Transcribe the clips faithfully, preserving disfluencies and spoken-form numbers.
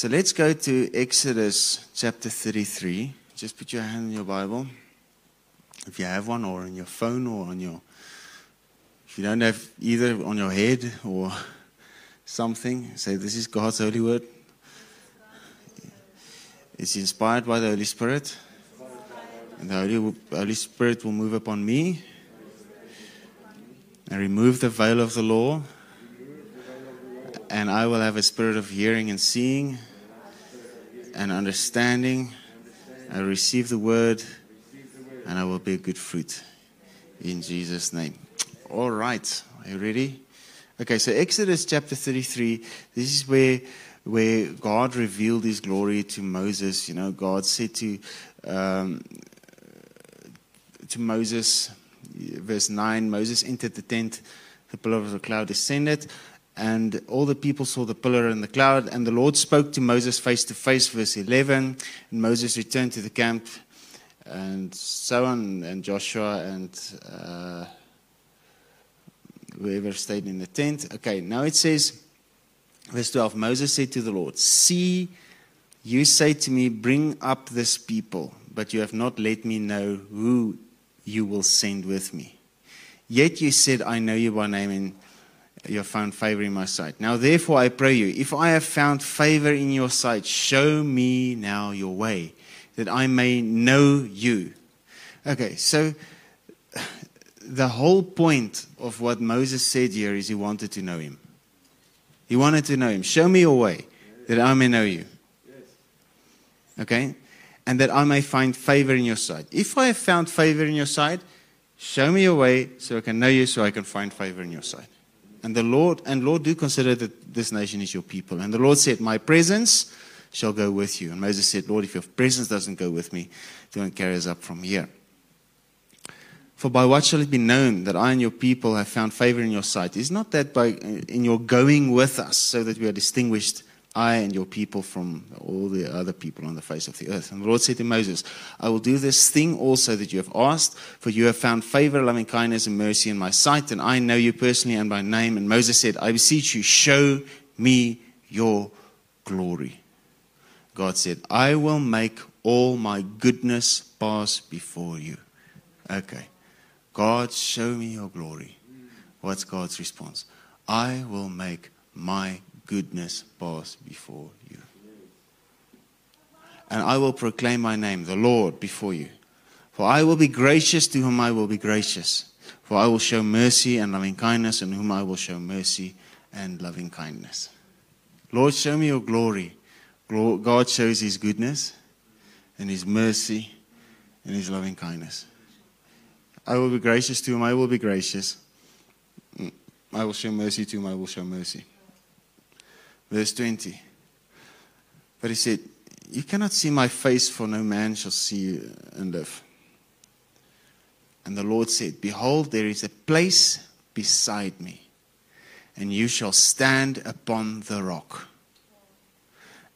So let's go to Exodus chapter thirty-three. Just put your hand in your Bible, if you have one, or on your phone, or on your, if you don't have either, on your head or something. Say, this is God's holy word. It's inspired by the Holy Spirit. And the Holy, Holy Spirit will move upon me and remove the veil of the law. And I will have a spirit of hearing and seeing and understanding. I receive the word and I will bear good fruit in Jesus' name. All right. Are you ready? Okay, so Exodus chapter thirty-three. This is where... where God revealed his glory to Moses. You know, God said to um, to Moses, verse nine, Moses entered the tent, the pillar of the cloud descended, and all the people saw the pillar and the cloud, and the Lord spoke to Moses face to face, verse eleven, and Moses returned to the camp, and so on, and Joshua and uh, whoever stayed in the tent. Okay, now it says, verse twelve, Moses said to the Lord, see, you say to me, bring up this people, but you have not let me know who you will send with me. Yet you said, I know you by name, and you have found favor in my sight. Now therefore I pray you, if I have found favor in your sight, show me now your way, that I may know you. Okay, so the whole point of what Moses said here is he wanted to know him. He wanted to know him. Show me your way, that I may know you. Okay? And that I may find favor in your sight. If I have found favor in your sight, show me your way so I can know you, so I can find favor in your sight. And the Lord, and Lord, do consider that this nation is your people. And the Lord said, my presence shall go with you. And Moses said, Lord, if your presence doesn't go with me, don't carry us up from here. For by what shall it be known that I and your people have found favor in your sight? Is not that by in your going with us, so that we are distinguished, I and your people, from all the other people on the face of the earth? And the Lord said to Moses, I will do this thing also that you have asked, for you have found favor, loving kindness, and mercy in my sight, and I know you personally and by name. And Moses said, I beseech you, show me your glory. God said, I will make all my goodness pass before you. Okay. God, show me your glory. What's God's response? I will make my goodness pass before you. And I will proclaim my name, the Lord, before you. For I will be gracious to whom I will be gracious. For I will show mercy and loving kindness, and whom I will show mercy and loving kindness. Lord, show me your glory. God shows his goodness and his mercy and his loving kindness. I will be gracious to him, I will be gracious. I will show mercy to him, I will show mercy. Verse twenty. But he said, you cannot see my face, for no man shall see you and live. And the Lord said, behold, there is a place beside me, and you shall stand upon the rock.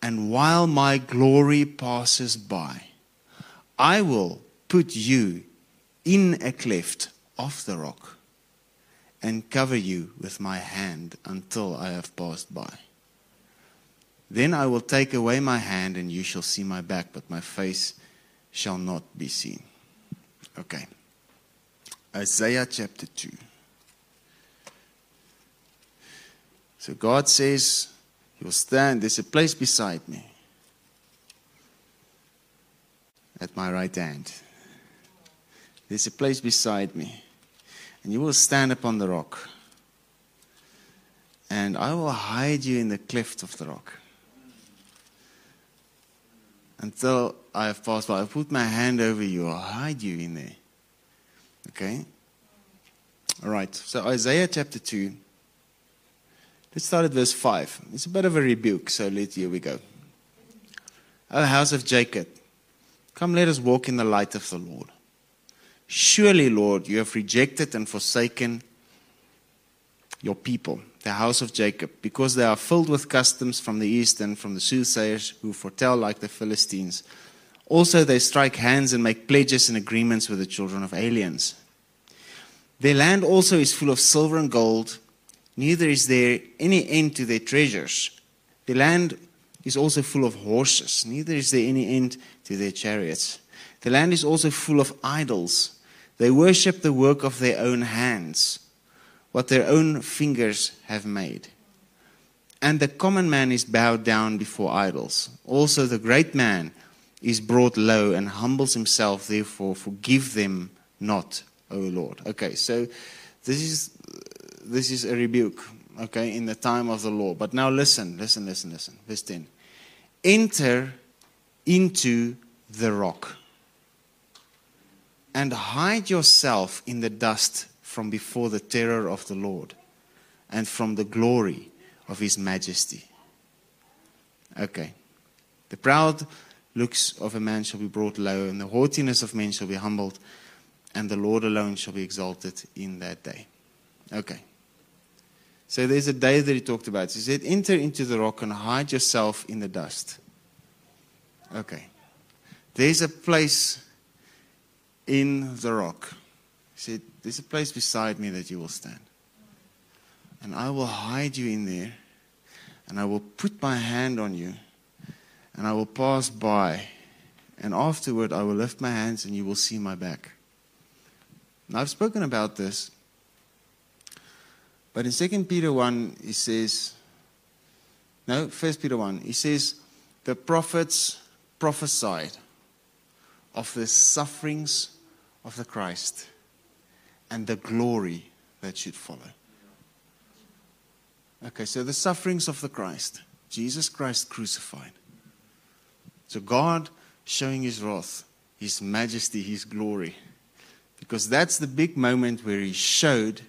And while my glory passes by, I will put you in a cleft of the rock, and cover you with my hand until I have passed by. Then I will take away my hand, and you shall see my back, but my face shall not be seen. Okay. Isaiah chapter two. So God says, you will stand, there's a place beside me, at my right hand. There's a place beside me, and you will stand upon the rock, and I will hide you in the cleft of the rock until I have passed by. I put my hand over you, I'll hide you in there. Okay? All right, so Isaiah chapter two. Let's start at verse five. It's a bit of a rebuke, so let's, here we go. O house of Jacob, come let us walk in the light of the Lord. Surely, Lord, you have rejected and forsaken your people, the house of Jacob, because they are filled with customs from the east and from the soothsayers who foretell like the Philistines. Also, they strike hands and make pledges and agreements with the children of aliens. Their land also is full of silver and gold, neither is there any end to their treasures. The land is also full of horses, neither is there any end to their chariots. The land is also full of idols. They worship the work of their own hands, what their own fingers have made. And the common man is bowed down before idols. Also the great man is brought low and humbles himself, therefore forgive them not, O Lord. Okay, so this is this is a rebuke, okay, in the time of the law. But now listen, listen, listen, listen. Verse ten. Enter into the rock and hide yourself in the dust from before the terror of the Lord and from the glory of his majesty. Okay. The proud looks of a man shall be brought low, and the haughtiness of men shall be humbled, and the Lord alone shall be exalted in that day. Okay. So there's a day that he talked about. He said, enter into the rock and hide yourself in the dust. Okay. There's a place in the rock. He said, there's a place beside me that you will stand. And I will hide you in there, and I will put my hand on you, and I will pass by, and afterward I will lift my hands and you will see my back. Now I've spoken about this, but in Second Peter one, he says, no, First Peter one, he says, the prophets prophesied of the sufferings of the Christ and the glory that should follow. Okay, so the sufferings of the Christ, Jesus Christ crucified. So God showing his wrath, his majesty, his glory. Because that's the big moment where he showed,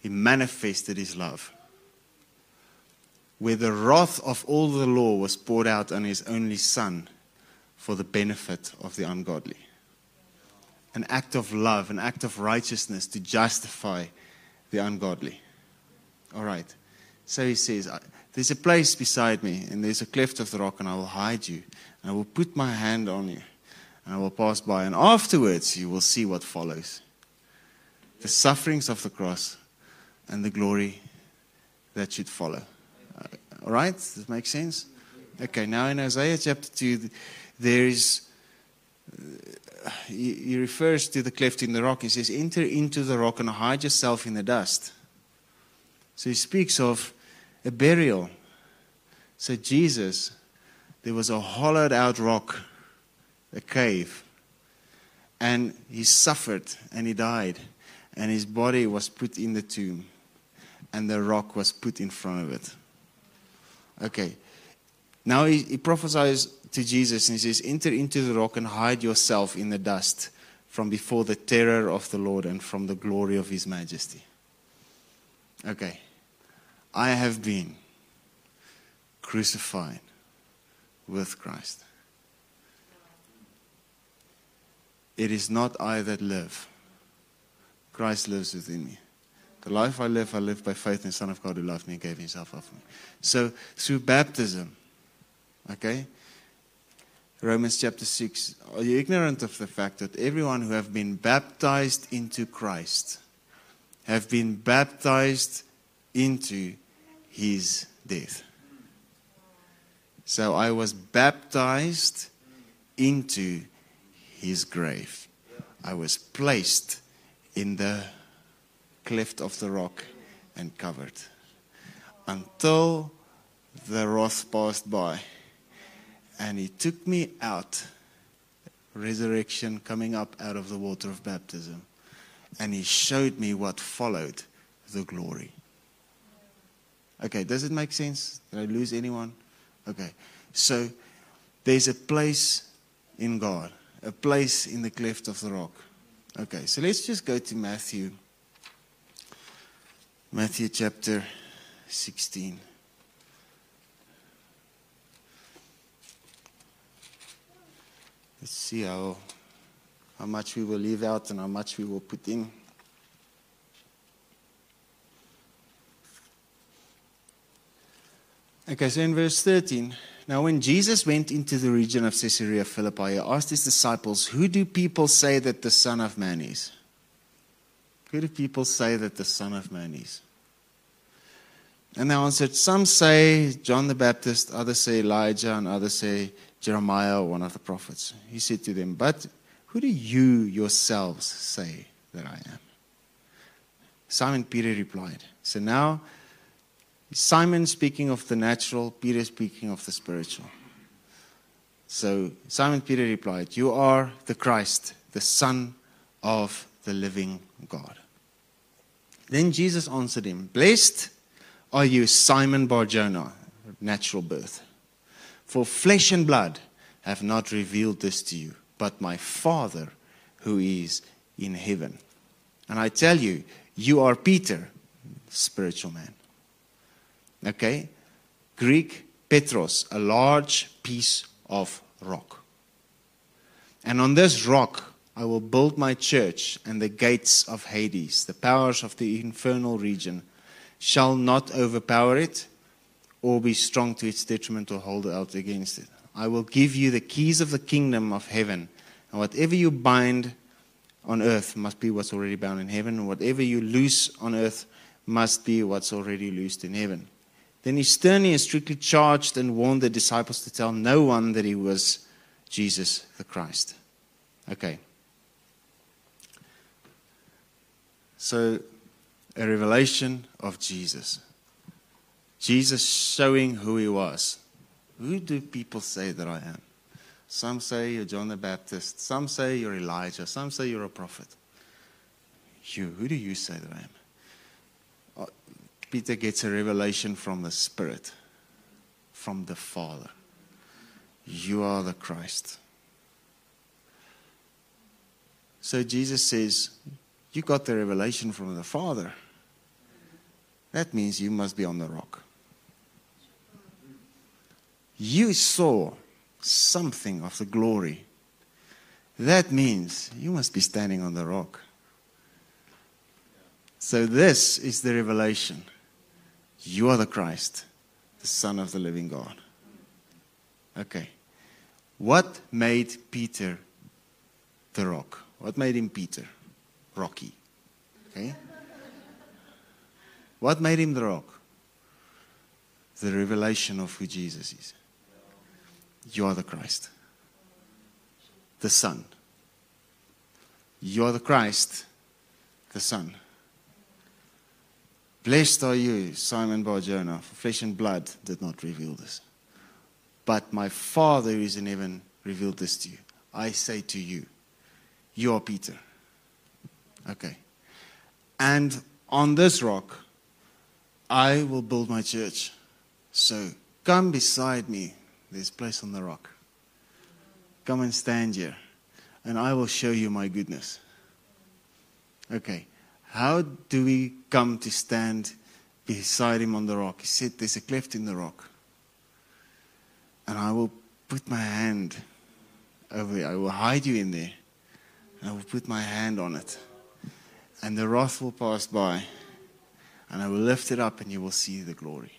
he manifested his love. Where the wrath of all the law was poured out on his only son for the benefit of the ungodly. An act of love, an act of righteousness to justify the ungodly. All right. So he says, there's a place beside me, and there's a cleft of the rock, and I will hide you. And I will put my hand on you, and I will pass by. And afterwards, you will see what follows. The sufferings of the cross and the glory that should follow. All right? Does this make sense? Okay, now in Isaiah chapter two, there is, uh, he, he refers to the cleft in the rock. He says, enter into the rock and hide yourself in the dust. So he speaks of a burial. So Jesus, there was a hollowed out rock, a cave, and he suffered and he died, and his body was put in the tomb, and the rock was put in front of it. Okay, now he, he prophesies to Jesus and he says, enter into the rock and hide yourself in the dust from before the terror of the Lord and from the glory of his majesty. Okay, I have been crucified with Christ. It is not I that live. Christ lives within me. The life I live, I live by faith in the Son of God who loved me and gave himself up for me. So through baptism, okay, Romans chapter six, are you ignorant of the fact that everyone who have been baptized into Christ have been baptized into his death? So I was baptized into his grave. I was placed in the cleft of the rock and covered until the wrath passed by. And he took me out, resurrection coming up out of the water of baptism. And he showed me what followed, the glory. Okay, does it make sense? Did I lose anyone? Okay, so there's a place in God, a place in the cleft of the rock. Okay, so let's just go to Matthew. Matthew chapter sixteen. Let's see how, how much we will leave out and how much we will put in. Okay, so in verse thirteen, now when Jesus went into the region of Caesarea Philippi, he asked his disciples, who do people say that the Son of Man is? Who do people say that the Son of Man is? And they answered, some say John the Baptist, others say Elijah, and others say Jeremiah, one of the prophets. He said to them, but who do you yourselves say that I am? Simon Peter replied. So now, Simon speaking of the natural, Peter speaking of the spiritual. So Simon Peter replied, you are the Christ, the Son of the living God. Then Jesus answered him, blessed are you, Simon Bar-Jonah, natural birth. For flesh and blood have not revealed this to you, but my Father who is in heaven. And I tell you, you are Peter, spiritual man. Okay? Greek, Petros, a large piece of rock. And on this rock I will build my church, and the gates of Hades, the powers of the infernal region, shall not overpower it or be strong to its detriment or hold out against it. I will give you the keys of the kingdom of heaven, and whatever you bind on earth must be what's already bound in heaven, and whatever you loose on earth must be what's already loosed in heaven. Then he sternly and strictly charged and warned the disciples to tell no one that he was Jesus the Christ. Okay. So, a revelation of Jesus. Jesus showing who he was. Who do people say that I am? Some say you're John the Baptist. Some say you're Elijah. Some say you're a prophet. You, who do you say that I am? Peter gets a revelation from the Spirit, from the Father. You are the Christ. So Jesus says, you got the revelation from the Father. That means you must be on the rock. You saw something of the glory. That means you must be standing on the rock. So this is the revelation. You are the Christ, the Son of the living God. Okay. What made Peter the rock? What made him Peter? Rocky. Okay. What made him the rock? The revelation of who Jesus is. You are the Christ, the Son. You are the Christ, the Son. Blessed are you, Simon Bar-Jonah, for flesh and blood did not reveal this. But my Father who is in heaven revealed this to you. I say to you, you are Peter. Okay. And on this rock, I will build my church. So come beside me. There's place on the rock. Come and stand here, and I will show you my goodness. Okay. How do we come to stand beside him on the rock? He said, there's a cleft in the rock. And I will put my hand over it. I will hide you in there. And I will put my hand on it. And the wrath will pass by. And I will lift it up and you will see the glory.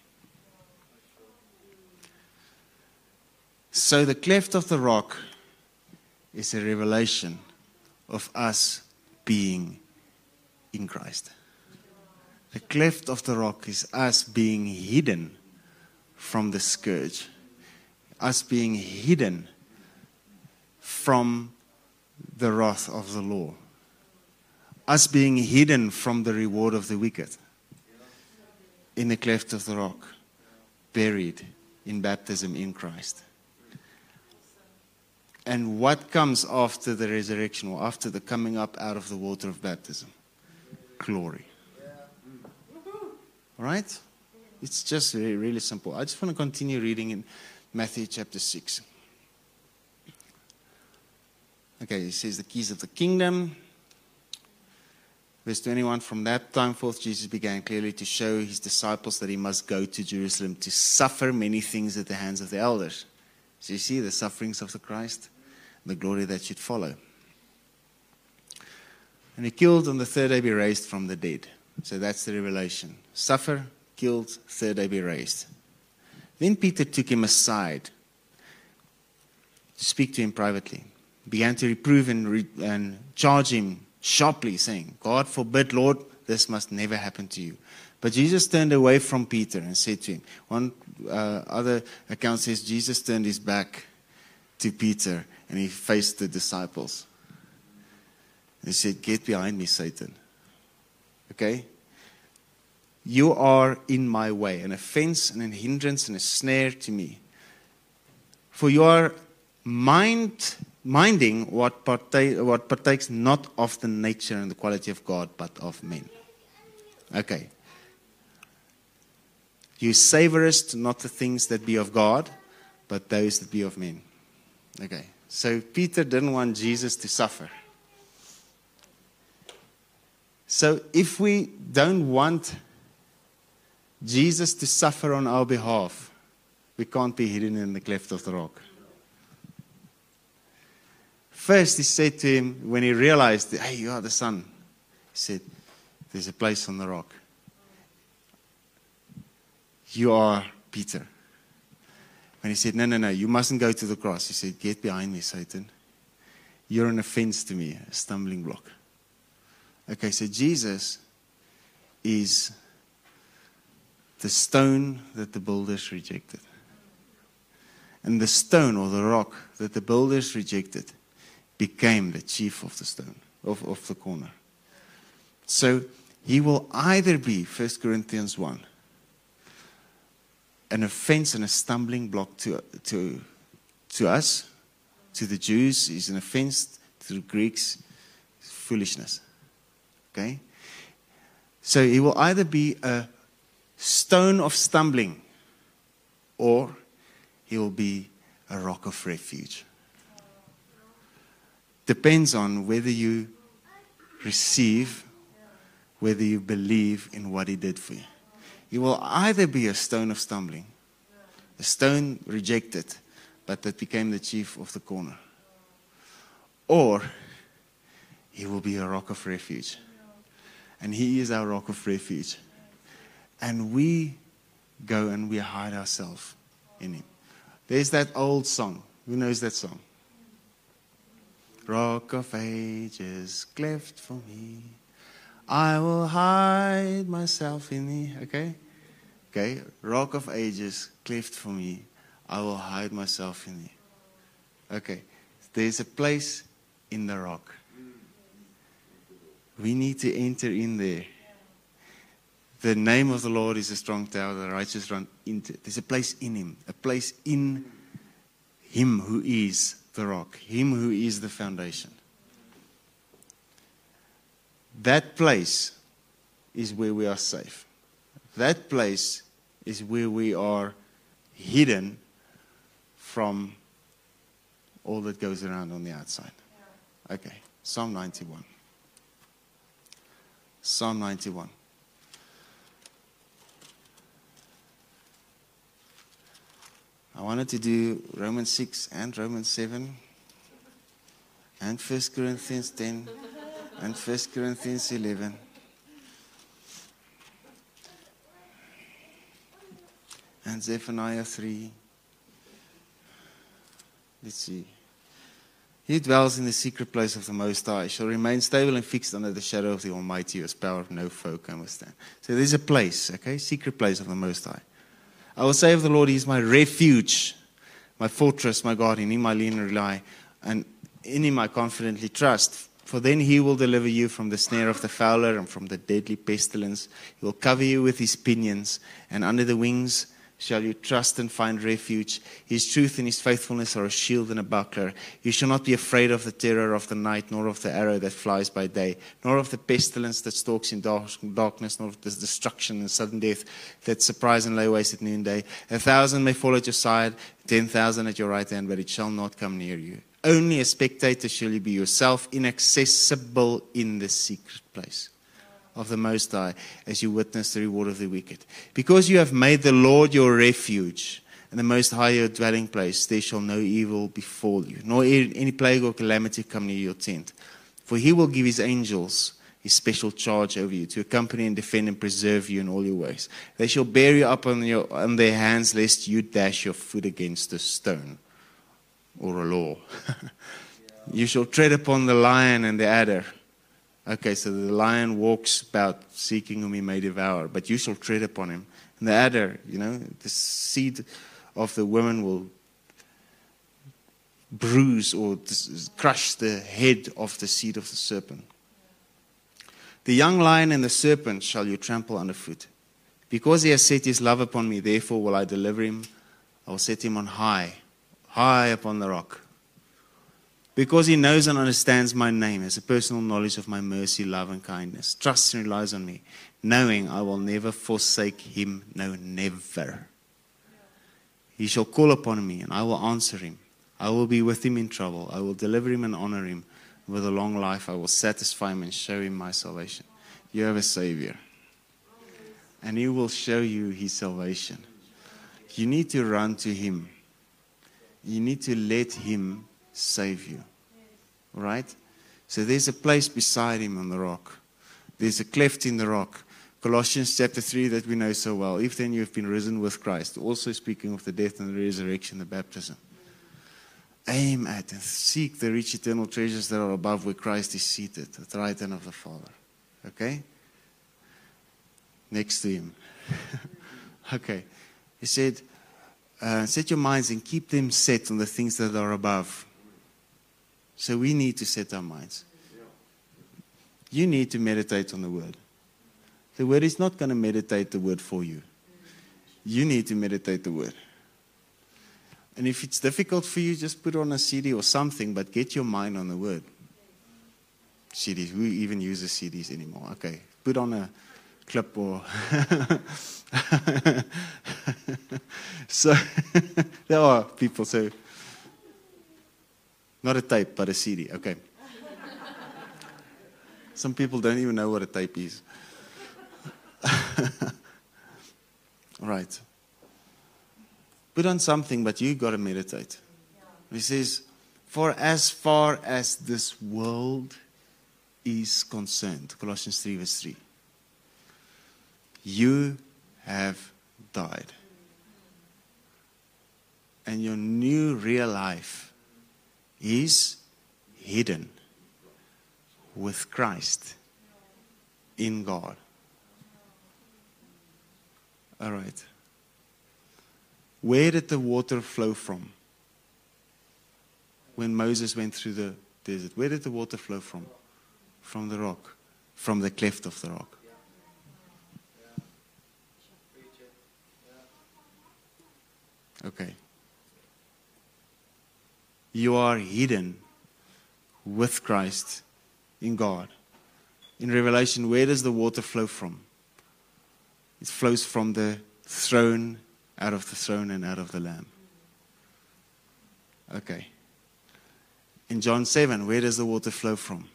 So the cleft of the rock is a revelation of us being in Christ. The cleft of the rock is us being hidden from the scourge, us being hidden from the wrath of the law, us being hidden from the reward of the wicked. In the cleft of the rock, buried in baptism in Christ. And what comes after the resurrection, or after the coming up out of the water of baptism? Glory. All right? It's just really, really simple. I just want to continue reading in Matthew chapter six. Okay, it says the keys of the kingdom. Verse twenty-one, from that time forth Jesus began clearly to show his disciples that he must go to Jerusalem to suffer many things at the hands of the elders. So you see the sufferings of the Christ, the glory that should follow. And he killed, on the third day be raised from the dead. So that's the revelation. Suffer, killed, third day be raised. Then Peter took him aside to speak to him privately. Began to reprove and, re and charge him sharply, saying, God forbid, Lord, this must never happen to you. But Jesus turned away from Peter and said to him. One uh, other account says Jesus turned his back to Peter and he faced the disciples. He said, "Get behind me, Satan." Okay? You are in my way, an offense and a hindrance and a snare to me. For you are mind, minding what, partake, what partakes not of the nature and the quality of God, but of men. Okay. You savorest not the things that be of God, but those that be of men. Okay. So Peter didn't want Jesus to suffer. So if we don't want Jesus to suffer on our behalf, we can't be hidden in the cleft of the rock. First, he said to him, when he realized, "Hey, you are the Son," he said, "There's a place on the rock. You are Peter." And he said, "No, no, no, you mustn't go to the cross." He said, "Get behind me, Satan. You're an offense to me, a stumbling block." Okay, so Jesus is the stone that the builders rejected. And the stone, or the rock, that the builders rejected became the chief of the stone, of, of the corner. So he will either be, First Corinthians one, an offense and a stumbling block to, to, to us, to the Jews, he's an offense, to the Greeks, foolishness. Okay? So he will either be a stone of stumbling, or he will be a rock of refuge. Depends on whether you receive, whether you believe in what he did for you. You will either be a stone of stumbling, a stone rejected, but that became the chief of the corner, or he will be a rock of refuge. And he is our rock of refuge. And we go and we hide ourselves in him. There's that old song. Who knows that song? Rock of ages, cleft for me. I will hide myself in thee. Okay? Okay. Rock of ages, cleft for me. I will hide myself in thee. Okay. There's a place in the rock. We need to enter in there. The name of the Lord is a strong tower, the righteous run into. There's a place in him, a place in him who is the rock, him who is the foundation. That place is where we are safe. That place is where we are hidden from all that goes around on the outside. Okay, Psalm ninety-one. Psalm ninety-one. I wanted to do Romans six and Romans seven and First Corinthians ten and First Corinthians eleven. And Zephaniah three. Let's see. He dwells in the secret place of the Most High. He shall remain stable and fixed under the shadow of the Almighty, whose power of no foe can withstand. So there's a place, okay? Secret place of the Most High. I will say of the Lord, he is my refuge, my fortress, my God. In him I lean and rely, and in him I confidently trust. For then he will deliver you from the snare of the fowler and from the deadly pestilence. He will cover you with his pinions, and under the wings shall you trust and find refuge. His truth and his faithfulness are a shield and a buckler. You shall not be afraid of the terror of the night, nor of the arrow that flies by day, nor of the pestilence that stalks in dark, darkness, nor of the destruction and sudden death that surprise and lay waste at noonday. A thousand may fall at your side, ten thousand at your right hand, but it shall not come near you. Only a spectator shall you be yourself, inaccessible in the secret place of the Most High, as you witness the reward of the wicked. Because you have made the Lord your refuge, and the Most High your dwelling place, there shall no evil befall you, nor any plague or calamity come near your tent. For he will give his angels his special charge over you, to accompany and defend and preserve you in all your ways. They shall bear you up on, your, on their hands, lest you dash your foot against a stone or a law. You shall tread upon the lion and the adder. Okay, so the lion walks about seeking whom he may devour, but you shall tread upon him. And the adder, you know, the seed of the woman will bruise or crush the head of the seed of the serpent. The young lion and the serpent shall you trample underfoot. Because he has set his love upon me, therefore will I deliver him. I will set him on high, high upon the rock. Because he knows and understands my name, has a personal knowledge of my mercy, love, and kindness. Trusts and relies on me, knowing I will never forsake him, no, never. He shall call upon me, and I will answer him. I will be with him in trouble. I will deliver him and honor him. With a long life, I will satisfy him and show him my salvation. You have a Savior. And he will show you his salvation. You need to run to him. You need to let him save you. All right? So there's a place beside him on the rock. There's a cleft in the rock. Colossians chapter three that we know so well. If then you have been risen with Christ. Also speaking of the death and the resurrection, the baptism. Aim at and seek the rich eternal treasures that are above where Christ is seated at the right hand of the Father. Okay? Next to him. Okay. He said, uh, set your minds and keep them set on the things that are above. So we need to set our minds. You need to meditate on the Word. The Word is not going to meditate the Word for you. You need to meditate the Word. And if it's difficult for you, just put on a C D or something, but get your mind on the Word. C Ds. Who even uses C Ds anymore? Okay. Put on a clip or... So, there are people, so... Not a tape, but a C D. Okay. Some people don't even know what a tape is. All right. Put on something, but you got to meditate. He says, for as far as this world is concerned, Colossians three verse three, you have died. And your new real life is hidden with Christ in God. All right. Where did the water flow from? When Moses went through the desert, where did the water flow from? From the rock, from the cleft of the rock. Okay. You are hidden with Christ in God. In Revelation, where does the water flow from? It flows from the throne, out of the throne and out of the Lamb. Okay. In John seven, where does the water flow from?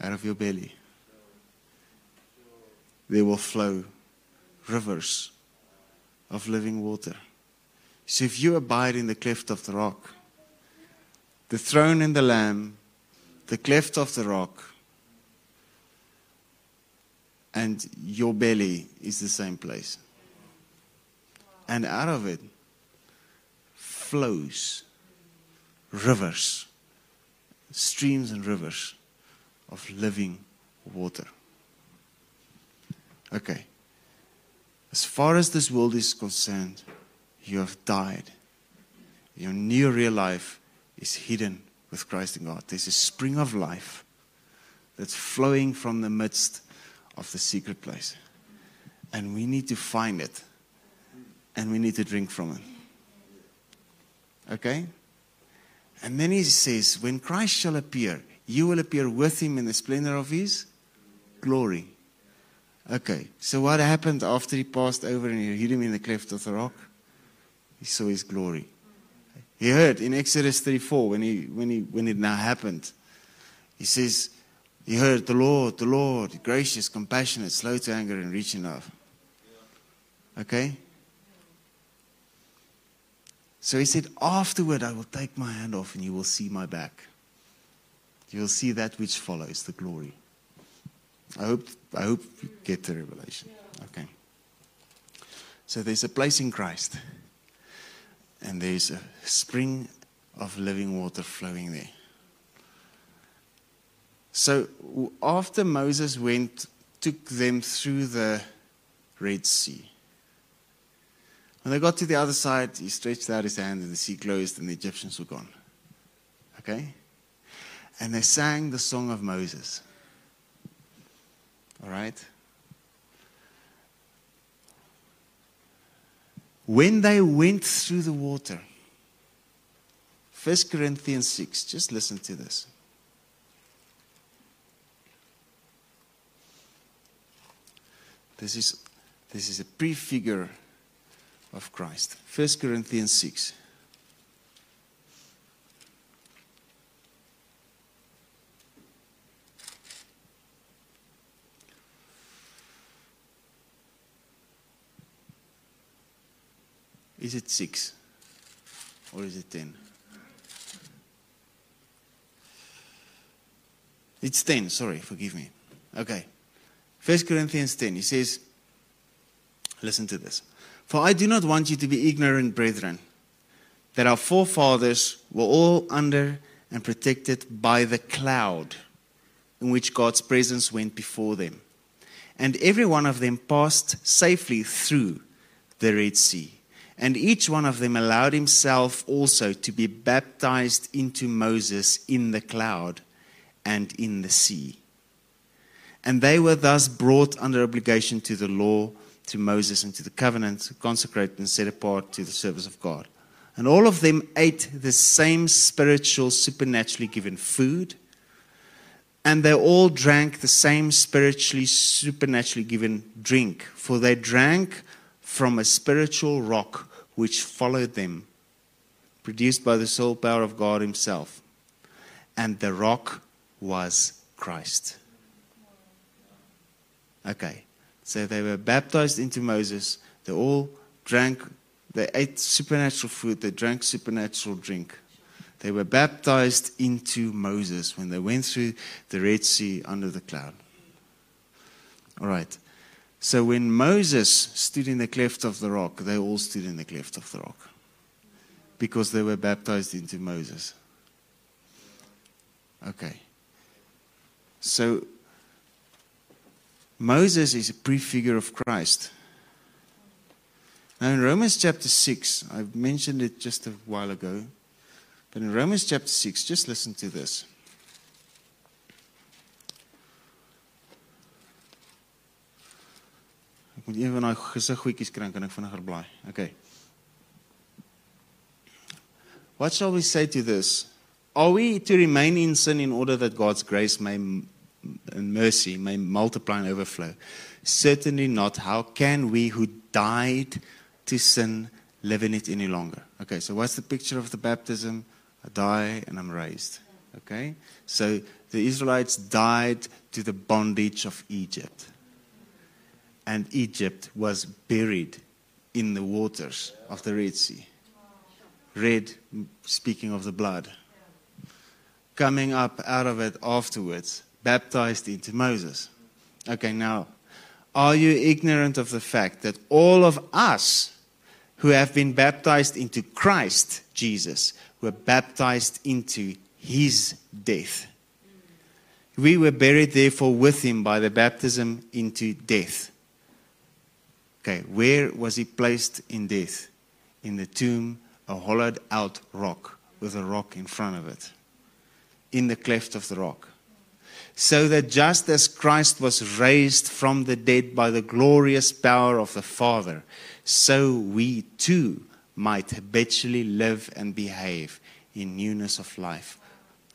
Out of your belly. There will flow rivers of living water. So if you abide in the cleft of the rock, the throne and the Lamb, the cleft of the rock, and your belly is the same place. And out of it flows rivers, streams and rivers of living water. Okay. As far as this world is concerned, you have died. Your new real life is hidden with Christ in God. There's a spring of life that's flowing from the midst of the secret place. And we need to find it. And we need to drink from it. Okay? And then he says, when Christ shall appear, you will appear with him in the splendor of his glory. Okay. So what happened after he passed over and he hid him in the cleft of the rock? He saw his glory. He heard in Exodus thirty-four, when, he, when, he, when it now happened, he says, he heard the Lord, the Lord, gracious, compassionate, slow to anger and rich in love. Okay? So he said, afterward I will take my hand off and you will see my back. You will see that which follows, the glory. I hope, I hope you get the revelation. Okay. So there's a place in Christ. And there's a spring of living water flowing there. So after Moses went, took them through the Red Sea. When they got to the other side, he stretched out his hand and the sea closed and the Egyptians were gone. Okay? And they sang the song of Moses. All right? When they went through the water, First Corinthians six, just listen to this. This is, this is a prefigure of Christ. First Corinthians six. Is it six or is it ten? It's ten, sorry, forgive me. Okay. First Corinthians ten, he says, listen to this. For I do not want you to be ignorant, brethren, that our forefathers were all under and protected by the cloud in which God's presence went before them. And every one of them passed safely through the Red Sea. And each one of them allowed himself also to be baptized into Moses in the cloud and in the sea. And they were thus brought under obligation to the law, to Moses, and to the covenant, consecrated and set apart to the service of God. And all of them ate the same spiritual, supernaturally given food. And they all drank the same spiritually, supernaturally given drink. For they drank from a spiritual rock which followed them, produced by the sole power of God himself. And the rock was Christ. Okay, so they were baptized into Moses. They all drank, they ate supernatural food, they drank supernatural drink. They were baptized into Moses when they went through the Red Sea under the cloud. All right. So when Moses stood in the cleft of the rock, they all stood in the cleft of the rock because they were baptized into Moses. Okay. So Moses is a prefigure of Christ. Now in Romans chapter six, I've mentioned it just a while ago, but in Romans chapter six, just listen to this. Moet een van daai gesiggoetjies kry, kan ek vinniger blaai. Okay. What shall we say to this? Are we to remain in sin in order that God's grace may and mercy may multiply and overflow? Certainly not. How can we who died to sin live in it any longer? Okay, so what's the picture of the baptism? I die and I'm raised. Okay? So the Israelites died to the bondage of Egypt. And Egypt was buried in the waters of the Red Sea. Red, speaking of the blood. Coming up out of it afterwards, baptized into Moses. Okay, now, are you ignorant of the fact that all of us who have been baptized into Christ Jesus were baptized into his death? We were buried, therefore, with him by the baptism into death. Okay, where was he placed in death? In the tomb, a hollowed out rock with a rock in front of it. In the cleft of the rock. So that just as Christ was raised from the dead by the glorious power of the Father, so we too might habitually live and behave in newness of life.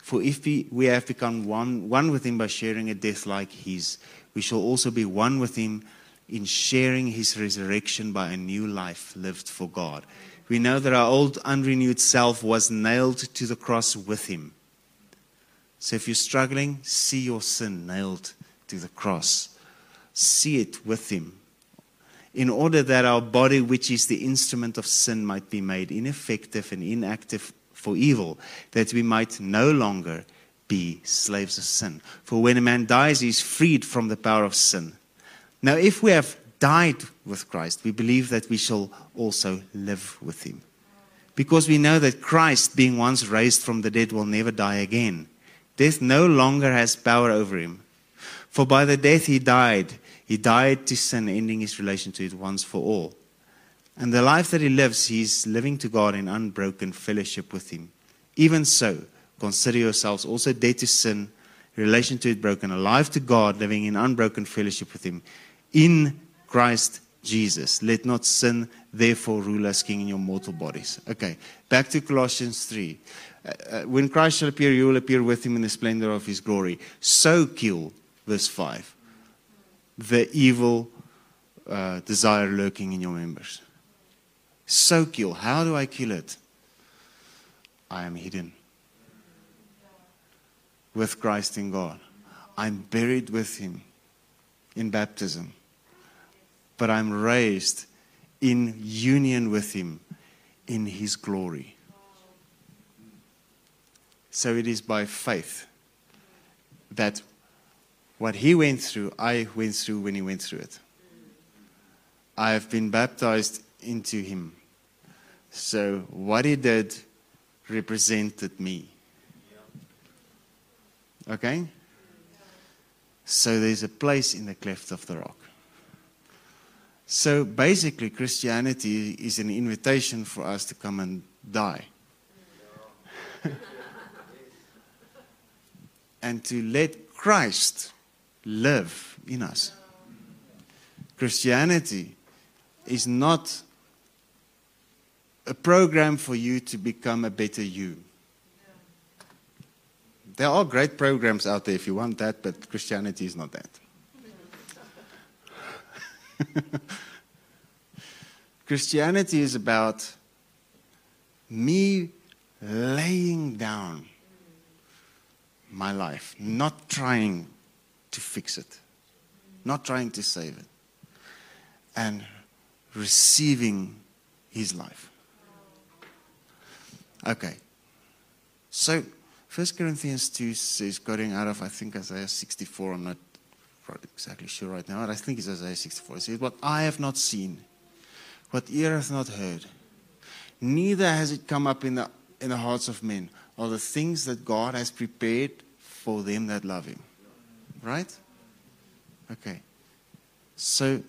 For if we, we have become one, one with him by sharing a death like his, we shall also be one with him in sharing his resurrection by a new life lived for God. We know that our old unrenewed self was nailed to the cross with him. So if you're struggling, see your sin nailed to the cross. See it with him. In order that our body, which is the instrument of sin, might be made ineffective and inactive for evil, that we might no longer be slaves of sin. For when a man dies, he is freed from the power of sin. Now, if we have died with Christ, we believe that we shall also live with him. Because we know that Christ, being once raised from the dead, will never die again. Death no longer has power over him. For by the death he died, he died to sin, ending his relation to it once for all. And the life that he lives, he is living to God in unbroken fellowship with him. Even so, consider yourselves also dead to sin, relation to it broken, alive to God, living in unbroken fellowship with him. In Christ Jesus, let not sin therefore rule as king in your mortal bodies. Okay, back to Colossians three. Uh, uh, when Christ shall appear, you will appear with him in the splendor of his glory. So kill, verse five, the evil uh, desire lurking in your members. So kill. How do I kill it? I am hidden with Christ in God. I'm buried with him in baptism. But I'm raised in union with him in his glory. So it is by faith that what he went through, I went through when he went through it. I have been baptized into him. So what he did represented me. Okay? So there's a place in the cleft of the rock. So basically, Christianity is an invitation for us to come and die. And to let Christ live in us. Christianity is not a program for you to become a better you. There are great programs out there if you want that, but Christianity is not that. Christianity is about me laying down my life, not trying to fix it, not trying to save it, and receiving his life. Okay, so First Corinthians two says, quoting out of, I think, Isaiah sixty-four, I'm not exactly sure right now, but I think it's Isaiah sixty-four. It says, what eye have not seen, what ear hath not heard, neither has it come up in the in the hearts of men, are the things that God has prepared for them that love him. Right? Okay. So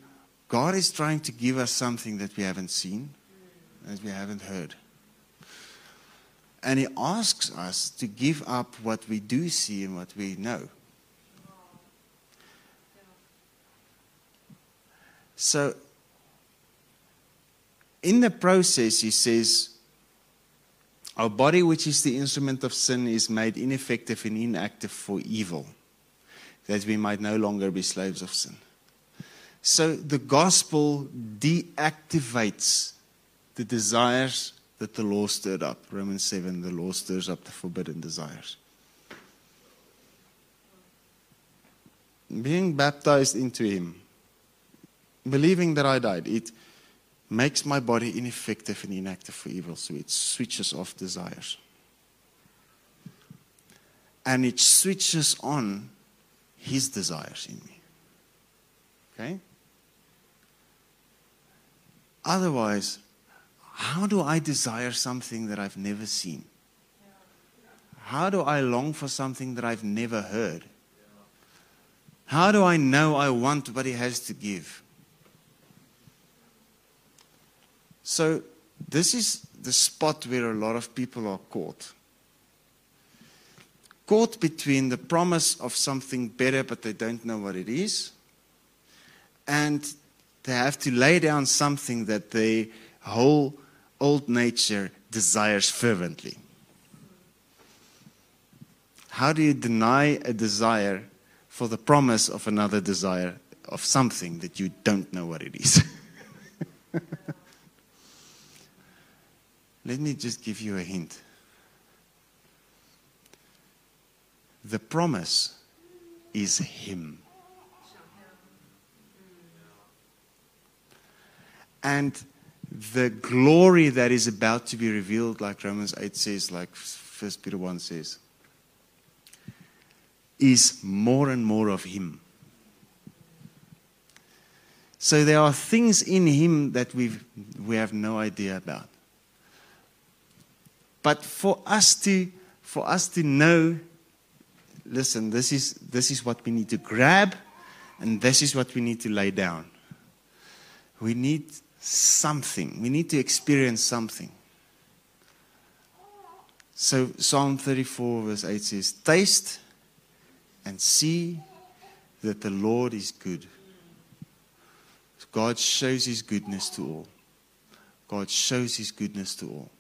God is trying to give us something that we haven't seen, that we haven't heard. And he asks us to give up what we do see and what we know. So, in the process, he says, our body, which is the instrument of sin, is made ineffective and inactive for evil, that we might no longer be slaves of sin. So, the gospel deactivates the desires that the law stirred up. Romans seven, the law stirs up the forbidden desires. Being baptized into him, believing that I died, it makes my body ineffective and inactive for evil, so it switches off desires. And it switches on his desires in me. Okay? Otherwise, how do I desire something that I've never seen? How do I long for something that I've never heard? How do I know I want what he has to give? So this is the spot where a lot of people are caught. Caught between the promise of something better, but they don't know what it is. And they have to lay down something that their whole old nature desires fervently. How do you deny a desire for the promise of another desire of something that you don't know what it is? Let me just give you a hint. The promise is him. And the glory that is about to be revealed, like Romans eight says, like First Peter one says, is more and more of him. So there are things in him that we've, we have no idea about. But for us to, for us to know listen, this is, this is what we need to grab, and this is what we need to lay down. We need something. We need to experience something. So Psalm thirty-four verse eight says, taste and see that the Lord is good. God shows his goodness to all. God shows his goodness to all.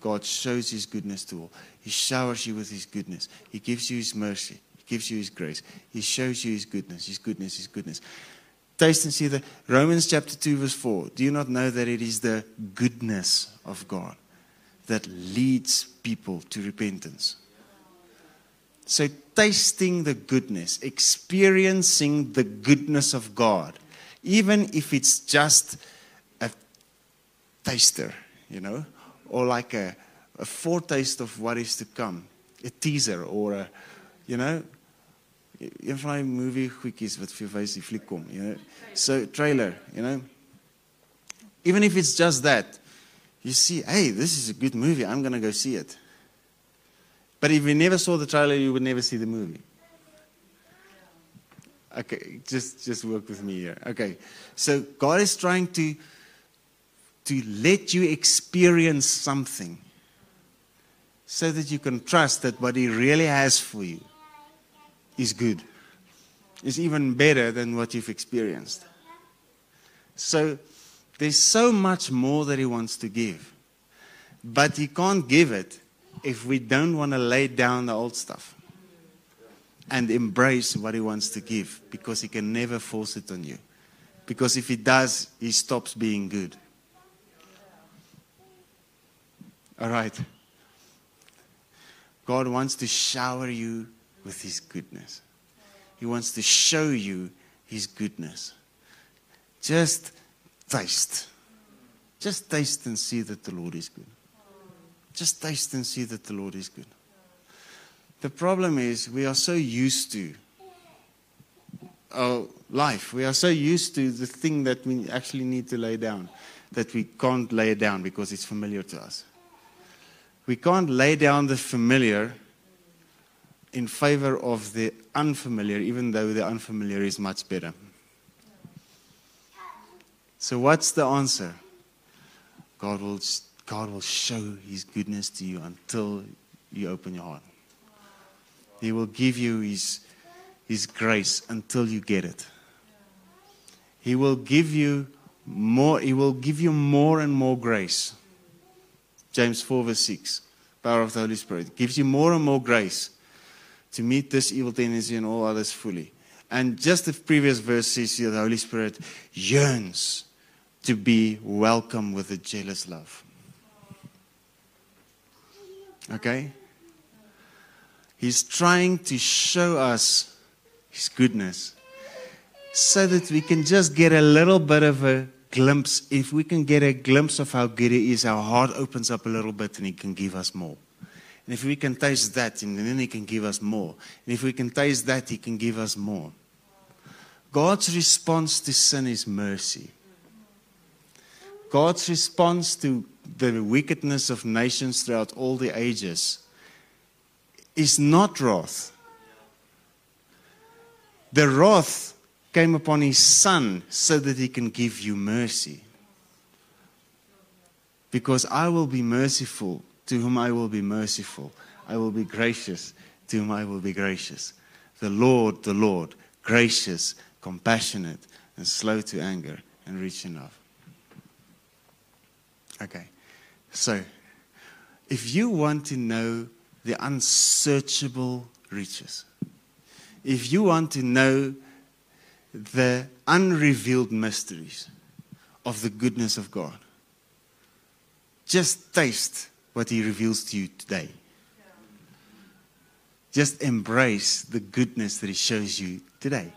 God shows his goodness to all. He showers you with his goodness. He gives you his mercy. He gives you his grace. He shows you his goodness, his goodness, his goodness. Taste and see the Romans chapter two verse four. Do you not know that it is the goodness of God that leads people to repentance? So tasting the goodness, experiencing the goodness of God, even if it's just a taster, you know, or like a, a foretaste of what is to come, a teaser, or a, you know, een van die movie goedjies wat vir wys die fliek kom, you know, so trailer, you know, even if it's just that, you see, hey, this is a good movie, I'm going to go see it. But if you never saw the trailer, you would never see the movie. Okay, just, just work with me here. Okay, so God is trying to, to let you experience something so that you can trust that what he really has for you is good. It's even better than what you've experienced. So there's so much more that he wants to give. But he can't give it if we don't want to lay down the old stuff and embrace what he wants to give, because he can never force it on you. Because if he does, he stops being good. All right. God wants to shower you with his goodness. He wants to show you his goodness. Just taste. Just taste and see that the Lord is good. Just taste and see that the Lord is good. The problem is we are so used to our life. We are so used to the thing that we actually need to lay down that we can't lay down because it's familiar to us. We can't lay down the familiar in favor of the unfamiliar, even though the unfamiliar is much better. So what's the answer? God will, God will show his goodness to you until you open your heart. He will give you his, his grace until you get it. He will give you more, he will give you more and more grace. James four verse six, power of the Holy Spirit, gives you more and more grace to meet this evil tendency and all others fully. And just the previous verse says here, the Holy Spirit yearns to be welcomed with a jealous love. Okay? He's trying to show us his goodness so that we can just get a little bit of a glimpse. If we can get a glimpse of how good he is, our heart opens up a little bit and he can give us more. And if we can taste that, and then he can give us more. And if we can taste that, he can give us more. God's response to sin is mercy. God's response to the wickedness of nations throughout all the ages is not wrath. The wrath came upon his son so that he can give you mercy. Because I will be merciful to whom I will be merciful. I will be gracious to whom I will be gracious. The Lord, the Lord, gracious, compassionate, and slow to anger, and rich in love. Okay, so if you want to know the unsearchable riches, if you want to know the unrevealed mysteries of the goodness of God, just taste what he reveals to you today. Just embrace the goodness that he shows you today.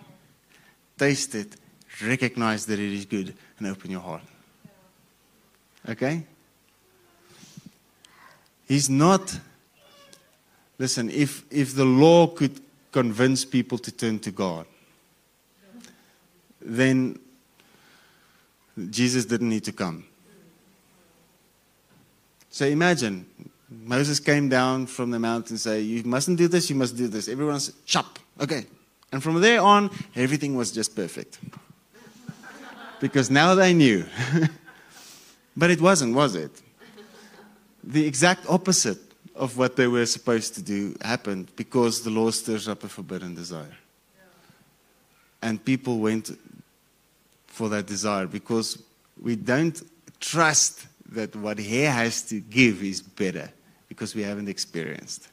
Taste it, recognize that it is good, and open your heart. Okay? He's not... Listen, if, if the law could convince people to turn to God, then Jesus didn't need to come. So imagine, Moses came down from the mountain and said, you mustn't do this, you must do this. Everyone said, chop, okay. And from there on, everything was just perfect. Because now they knew. But it wasn't, was it? The exact opposite of what they were supposed to do happened because the law stirs up a forbidden desire. And people went for that desire because we don't trust that what He has to give is better because we haven't experienced.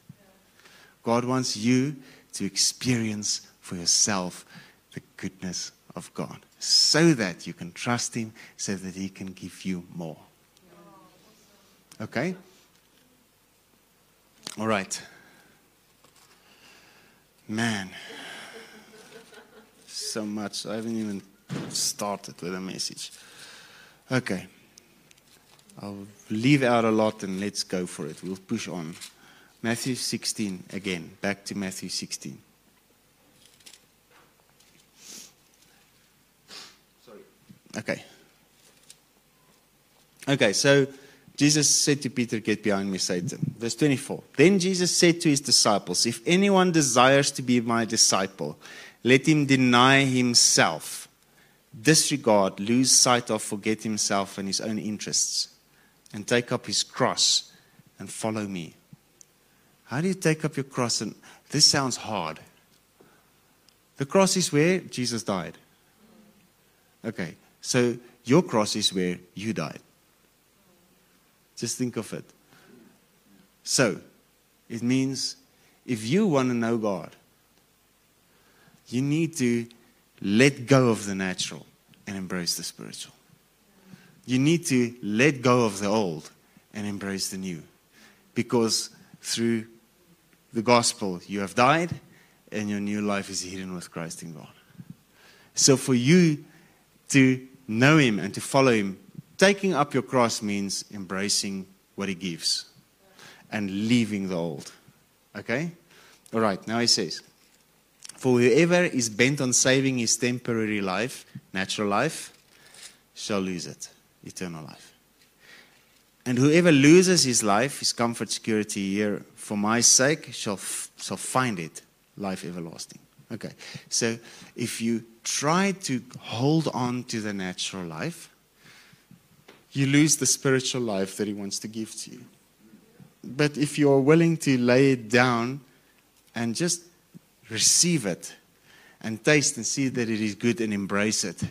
God wants you to experience for yourself the goodness of God so that you can trust Him, so that He can give you more. Okay? All right. Man. So much. I haven't even started with a message. Okay. I'll leave out a lot and let's go for it. We'll push on. Matthew sixteen again. Back to Matthew sixteen. Sorry. Okay. Okay, so Jesus said to Peter, get behind me, Satan. Verse twenty-four. Then Jesus said to his disciples, if anyone desires to be my disciple, let him deny himself, disregard, lose sight of, forget himself and his own interests, and take up his cross and follow me. How do you take up your cross? And this sounds hard. The cross is where Jesus died. Okay, so your cross is where you died. Just think of it. So, it means if you want to know God, you need to let go of the natural and embrace the spiritual. You need to let go of the old and embrace the new. Because through the gospel, you have died and your new life is hidden with Christ in God. So for you to know Him and to follow Him, taking up your cross means embracing what He gives and leaving the old. Okay? All right, now He says, for whoever is bent on saving his temporary life, natural life, shall lose it, eternal life. And whoever loses his life, his comfort, security here, for my sake, shall, shall find it, life everlasting. Okay, so if you try to hold on to the natural life, you lose the spiritual life that He wants to give to you. But if you are willing to lay it down and just receive it and taste and see that it is good and embrace it,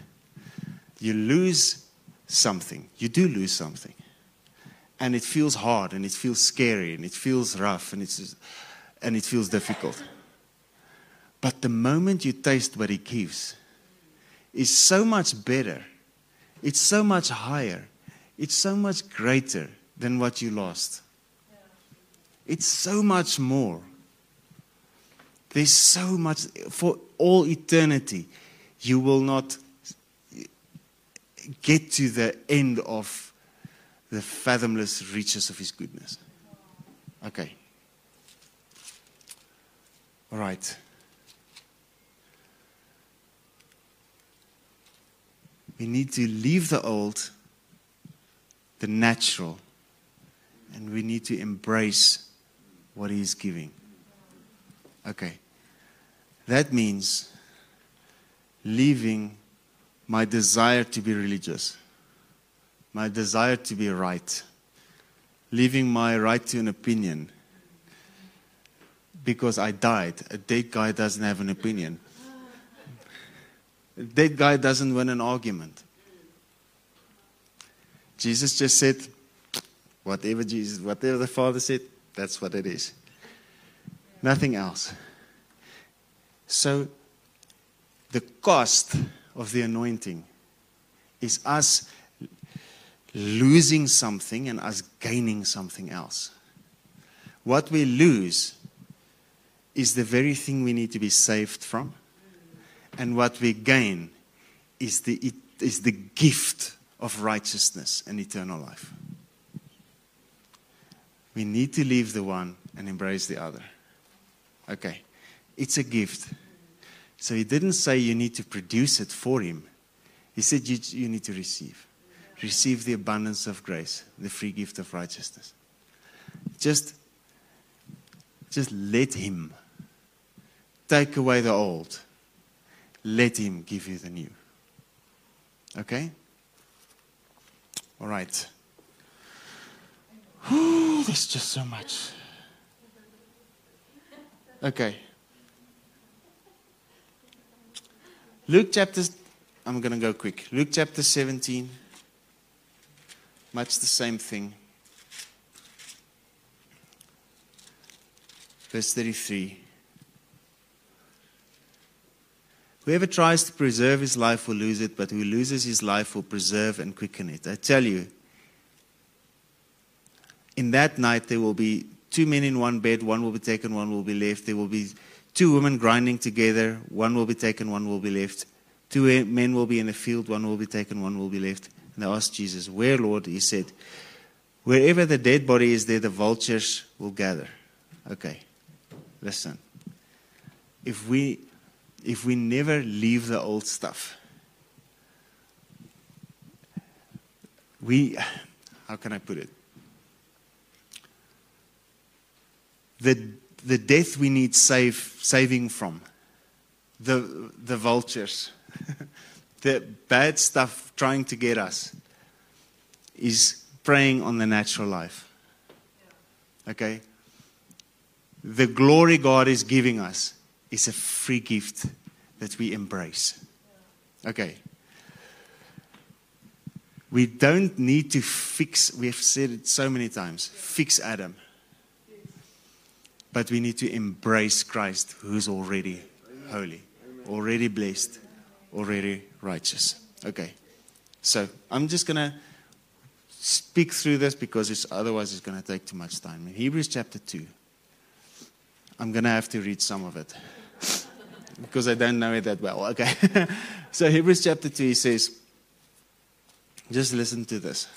you lose something. You do lose something. And it feels hard and it feels scary and it feels rough and, it's just, and it feels difficult. But the moment you taste what He gives, it's so much better. It's so much higher. It's so much greater than what you lost. It's so much more. There's so much, for all eternity, you will not get to the end of the fathomless riches of His goodness. Okay. All right. We need to leave the old, the natural, and we need to embrace what He is giving. Okay. That means leaving my desire to be religious, my desire to be right, leaving my right to an opinion, because I died. A dead guy doesn't have an opinion. A dead guy doesn't win an argument. Jesus just said, whatever Jesus, whatever the Father said, that's what it is. Nothing else. So, the cost of the anointing is us losing something and us gaining something else. What we lose is the very thing we need to be saved from. And what we gain is the, it, is the gift of righteousness and eternal life. We need to leave the one and embrace the other. Okay, it's a gift. So He didn't say you need to produce it for Him. He said you, you need to receive. Receive the abundance of grace, the free gift of righteousness. Just, just let him take away the old. Let him give you the new. Okay? All right. Ooh, there's just so much. Okay. Luke chapter, I'm going to go quick. Luke chapter seventeen. Much the same thing. Verse thirty-three. Whoever tries to preserve his life will lose it, but who loses his life will preserve and quicken it. I tell you, in that night there will be two men in one bed, one will be taken, one will be left. There will be two women grinding together, one will be taken, one will be left. Two men will be in a field, one will be taken, one will be left. And they asked Jesus, "Where, Lord?" He said, "Wherever the dead body is, there the vultures will gather." Okay, listen. If we, if we never leave the old stuff, we, how can I put it? The, the death we need save, saving from, the, the vultures, the bad stuff trying to get us, is preying on the natural life. Okay? The glory God is giving us is a free gift that we embrace. Okay. We don't need to fix, we've said it so many times, fix Adam. But we need to embrace Christ, who's already holy, already blessed, already righteous. Okay. So I'm just going to speak through this because it's, otherwise it's going to take too much time. In Hebrews chapter two, I'm going to have to read some of it because I don't know it that well. Okay. So Hebrews chapter two, he says, just listen to this.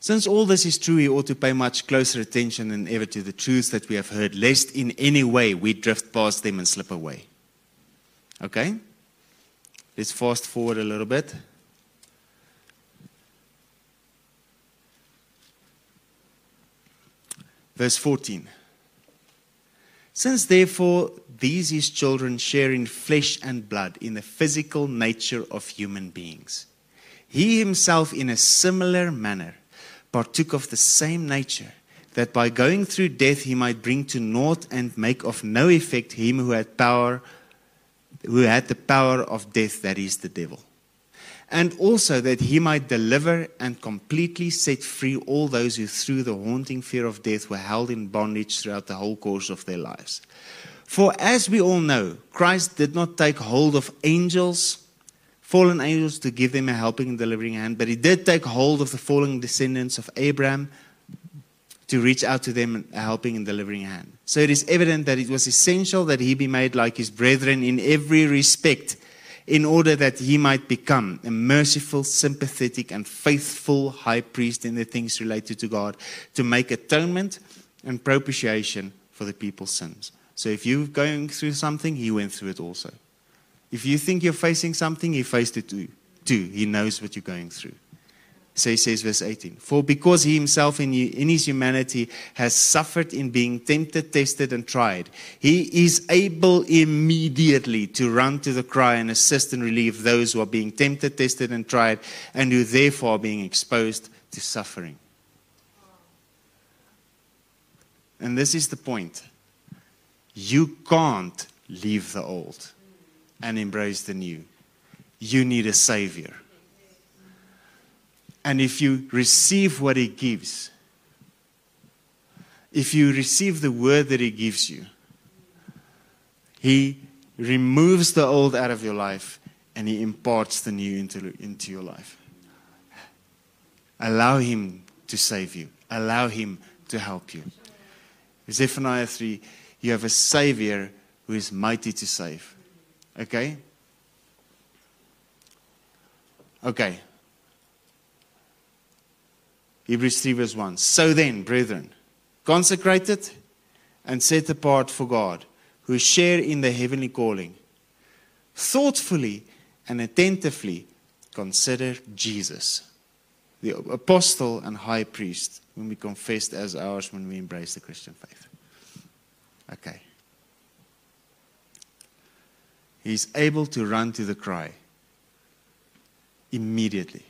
Since all this is true, we ought to pay much closer attention than ever to the truths that we have heard, lest in any way we drift past them and slip away. Okay? Let's fast forward a little bit. Verse fourteen. Since therefore these his children share in flesh and blood, in the physical nature of human beings, he himself in a similar manner partook of the same nature, that by going through death he might bring to naught and make of no effect him who had power, who had the power of death, that is the devil. And also that he might deliver and completely set free all those who through the haunting fear of death were held in bondage throughout the whole course of their lives. For as we all know, Christ did not take hold of angels, fallen angels, to give them a helping and delivering hand, but he did take hold of the fallen descendants of Abraham to reach out to them a helping and delivering hand. So it is evident that it was essential that he be made like his brethren in every respect, in order that he might become a merciful, sympathetic, and faithful high priest in the things related to God, to make atonement and propitiation for the people's sins. So if you're going through something, he went through it also. If you think you're facing something, he faced it too. He knows what you're going through. So he says, verse eighteen, for because he himself in his humanity has suffered in being tempted, tested, and tried, he is able immediately to run to the cry and assist and relieve those who are being tempted, tested, and tried, and who therefore are being exposed to suffering. And this is the point. You can't leave the old and embrace the new. You need a Savior. And if you receive what he gives, if you receive the word that he gives you, he removes the old out of your life and he imparts the new into, into your life. Allow him to save you. Allow him to help you. Zephaniah three, you have a Savior who is mighty to save. Okay? Okay. Hebrews three verse one. So then, brethren, consecrated and set apart for God, who share in the heavenly calling, thoughtfully and attentively consider Jesus, the apostle and high priest, whom we confessed as ours when we embraced the Christian faith. Okay. He is able to run to the cry immediately.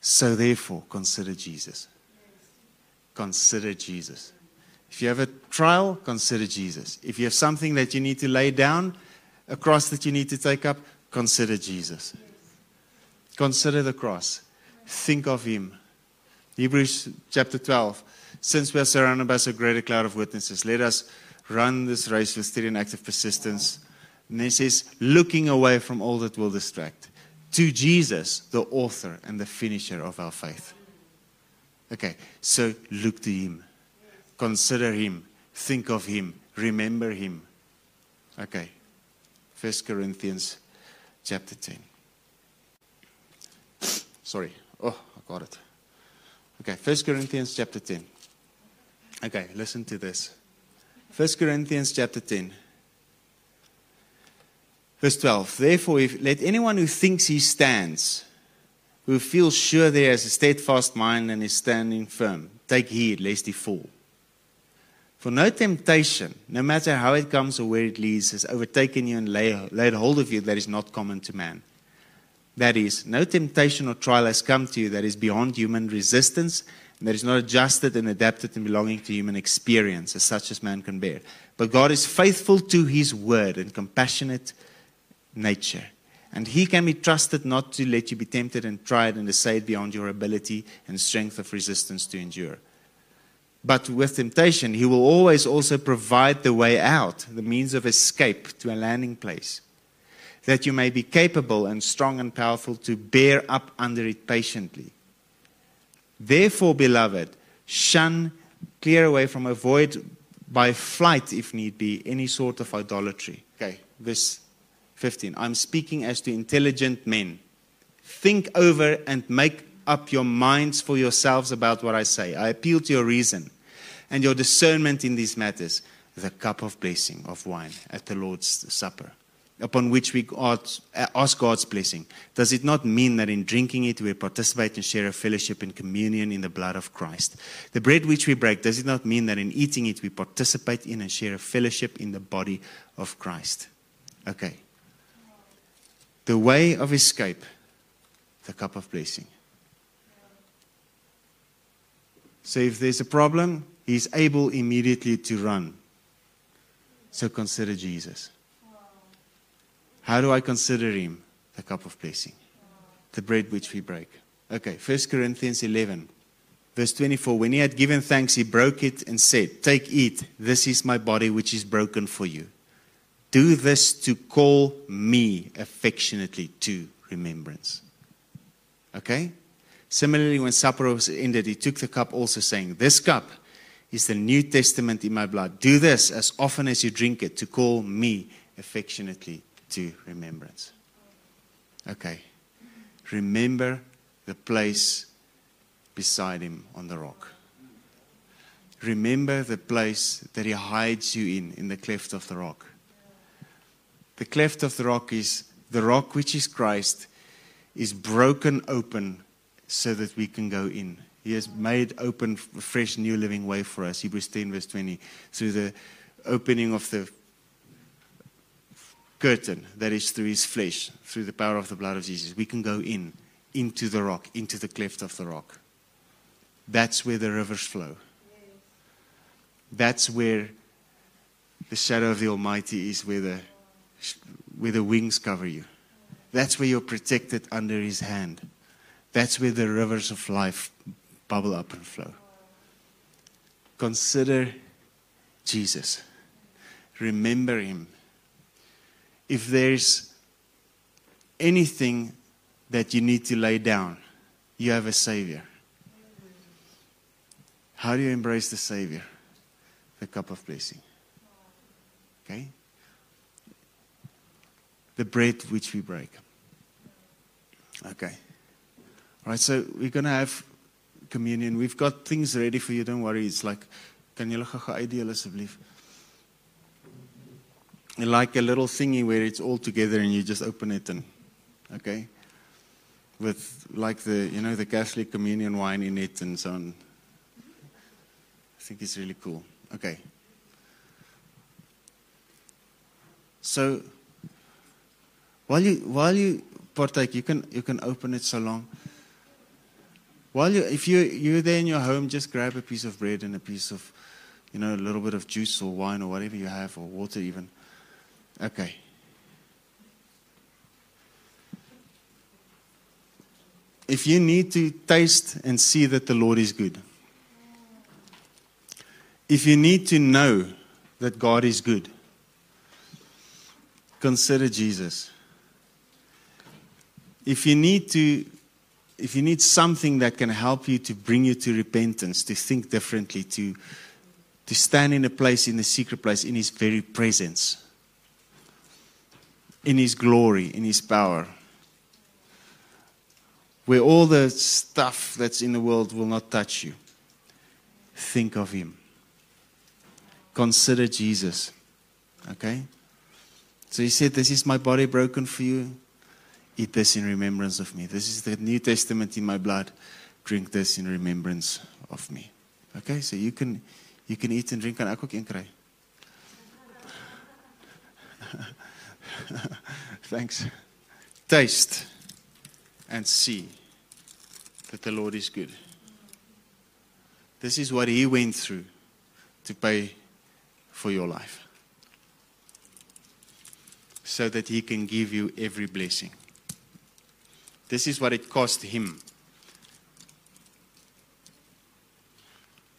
So therefore, consider Jesus. Consider Jesus. If you have a trial, consider Jesus. If you have something that you need to lay down, a cross that you need to take up, consider Jesus. Consider the cross. Think of him. Hebrews chapter twelve. Since we are surrounded by so great a cloud of witnesses, let us run this race with steady and active persistence. And then it says, looking away from all that will distract, to Jesus, the author and the finisher of our faith. Okay, so look to him. Consider him. Think of him. Remember him. Okay. First Corinthians chapter ten. Sorry. Oh, I got it. Okay, First Corinthians chapter ten. Okay, listen to this. First Corinthians chapter ten. Verse twelve. Therefore, if, let anyone who thinks he stands, who feels sure there has a steadfast mind and is standing firm, take heed lest he fall. For no temptation, no matter how it comes or where it leads, has overtaken you and laid, laid hold of you that is not common to man. That is, no temptation or trial has come to you that is beyond human resistance, and that is not adjusted and adapted and belonging to human experience, as such as man can bear. But God is faithful to his word and compassionate nature. And he can be trusted not to let you be tempted and tried and essayed beyond your ability and strength of resistance to endure. But with temptation, he will always also provide the way out, the means of escape to a landing place, that you may be capable and strong and powerful to bear up under it patiently. Therefore, beloved, shun, clear away from, avoid by flight, if need be, any sort of idolatry. Okay, verse fifteen. I'm speaking as to intelligent men. Think over and make up your minds for yourselves about what I say. I appeal to your reason and your discernment in these matters. The cup of blessing of wine at the Lord's Supper, upon which we ask God's blessing, does it not mean that in drinking it we participate and share a fellowship and communion in the blood of Christ? The bread which we break, does it not mean that in eating it we participate in and share a fellowship in the body of Christ? Okay. The way of escape, the cup of blessing. So if there's a problem, he's able immediately to run. So consider Jesus. How do I consider him? The cup of blessing. The bread which we break. Okay, First Corinthians eleven, verse twenty-four. When he had given thanks, he broke it and said, take, eat. This is my body which is broken for you. Do this to call me affectionately to remembrance. Okay? Similarly, when supper was ended, he took the cup also saying, this cup is the New Testament in my blood. Do this as often as you drink it to call me affectionately to remembrance. Okay. Remember the place beside him on the rock. Remember the place that he hides you in, in the cleft of the rock. The cleft of the rock is the rock which is Christ, is broken open so that we can go in. He has made open a fresh new living way for us. Hebrews ten verse twenty. Through the opening of the curtain, that is through his flesh, through the power of the blood of Jesus, we can go in, into the rock, into the cleft of the rock. That's where the rivers flow. That's where the shadow of the Almighty is, where the, where the wings cover you. That's where you're protected under his hand. That's where the rivers of life bubble up and flow. Consider Jesus. Remember him. If there's anything that you need to lay down, you have a Savior. How do you embrace the Savior? The cup of blessing. Okay? The bread which we break. Okay. All right, so we're going to have communion. We've got things ready for you. Don't worry. It's like, kan julle gou uit deel asseblief? Like a little thingy where it's all together and you just open it and, okay. with like the, you know, the Catholic communion wine in it and so on. I think it's really cool. Okay. So while you while you partake, you can you can open it so long. While you if you you're there in your home, just grab a piece of bread and a piece of, you know, a little bit of juice or wine or whatever you have, or water even. Okay. If you need to taste and see that the Lord is good. If you need to know that God is good, consider Jesus. If you need to, if you need something that can help you to bring you to repentance, to think differently, to, to stand in a place, in the secret place, in His very presence, in His glory, in His power, where all the stuff that's in the world will not touch you. Think of Him. Consider Jesus. Okay? So He said, this is my body broken for you. Eat this in remembrance of me. This is the New Testament in my blood. Drink this in remembrance of me. Okay? So you can you can eat and drink. Kan ek ook een kry? Thanks. Taste and see that the Lord is good. This is what He went through to pay for your life, so that He can give you every blessing. This is what it cost Him.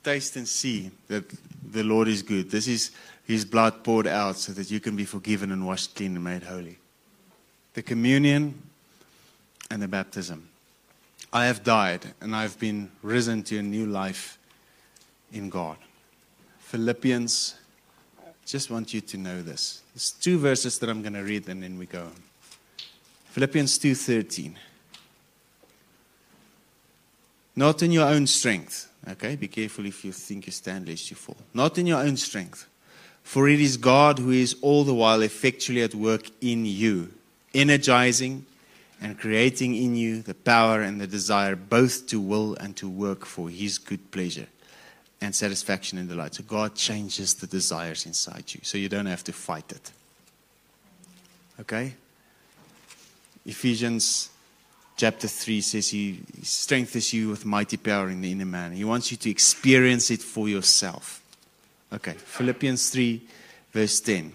Taste and see that the Lord is good. This is His blood poured out so that you can be forgiven and washed clean and made holy. The communion and the baptism. I have died and I've been risen to a new life in God. Philippians, just want you to know this. It's two verses that I'm going to read and then we go on. Philippians two thirteen. Not in your own strength. Okay, be careful if you think you stand lest you fall. Not in your own strength. For it is God who is all the while effectually at work in you, energizing and creating in you the power and the desire both to will and to work for His good pleasure and satisfaction and delight. So God changes the desires inside you, so you don't have to fight it. Okay? Ephesians chapter three says He strengthens you with mighty power in the inner man. He wants you to experience it for yourself. Okay, Philippians three verse ten.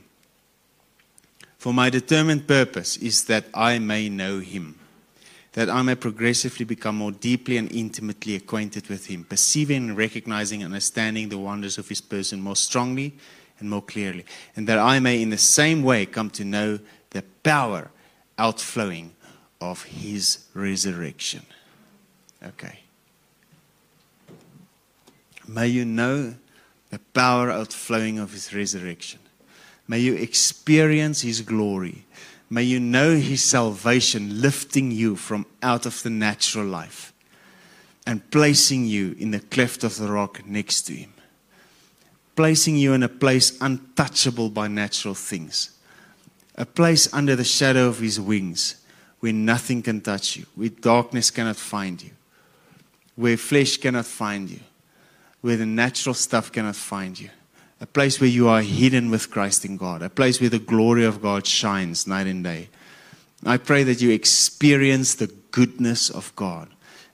For my determined purpose is that I may know Him, that I may progressively become more deeply and intimately acquainted with Him, perceiving, recognizing, and understanding the wonders of His person more strongly and more clearly, and that I may in the same way come to know the power outflowing of His resurrection. Okay. May you know the power outflowing of His resurrection. May you experience His glory. May you know His salvation lifting you from out of the natural life and placing you in the cleft of the rock next to Him. Placing you in a place untouchable by natural things. A place under the shadow of His wings where nothing can touch you, where darkness cannot find you, where flesh cannot find you, where the natural stuff cannot find you. A place where you are hidden with Christ in God. A place where the glory of God shines night and day. I pray that you experience the goodness of God.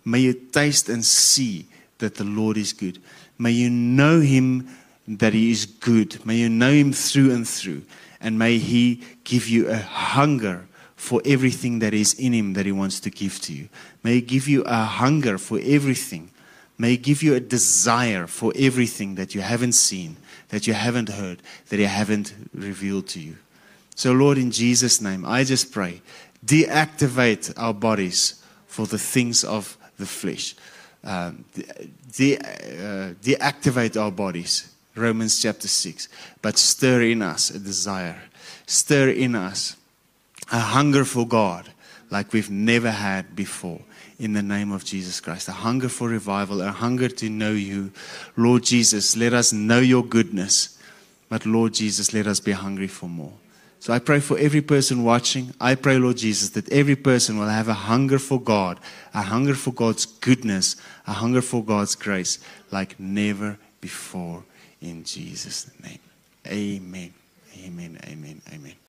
May you taste and see that the Lord is good. May you know Him, that He is good. May you know Him through and through. And may He give you a hunger for everything that is in Him that He wants to give to you. May He give you a hunger for everything. May He give you a desire for everything that you haven't seen, that you haven't heard, that He haven't revealed to you. So Lord, in Jesus' name, I just pray, deactivate our bodies for the things of the flesh. Um, de- uh, deactivate our bodies, Romans chapter six, but stir in us a desire. Stir in us a hunger for God like we've never had before. In the name of Jesus Christ, a hunger for revival, a hunger to know You. Lord Jesus, let us know Your goodness. But Lord Jesus, let us be hungry for more. So I pray for every person watching. I pray, Lord Jesus, that every person will have a hunger for God, a hunger for God's goodness, a hunger for God's grace like never before in Jesus' name. Amen. Amen, amen, amen.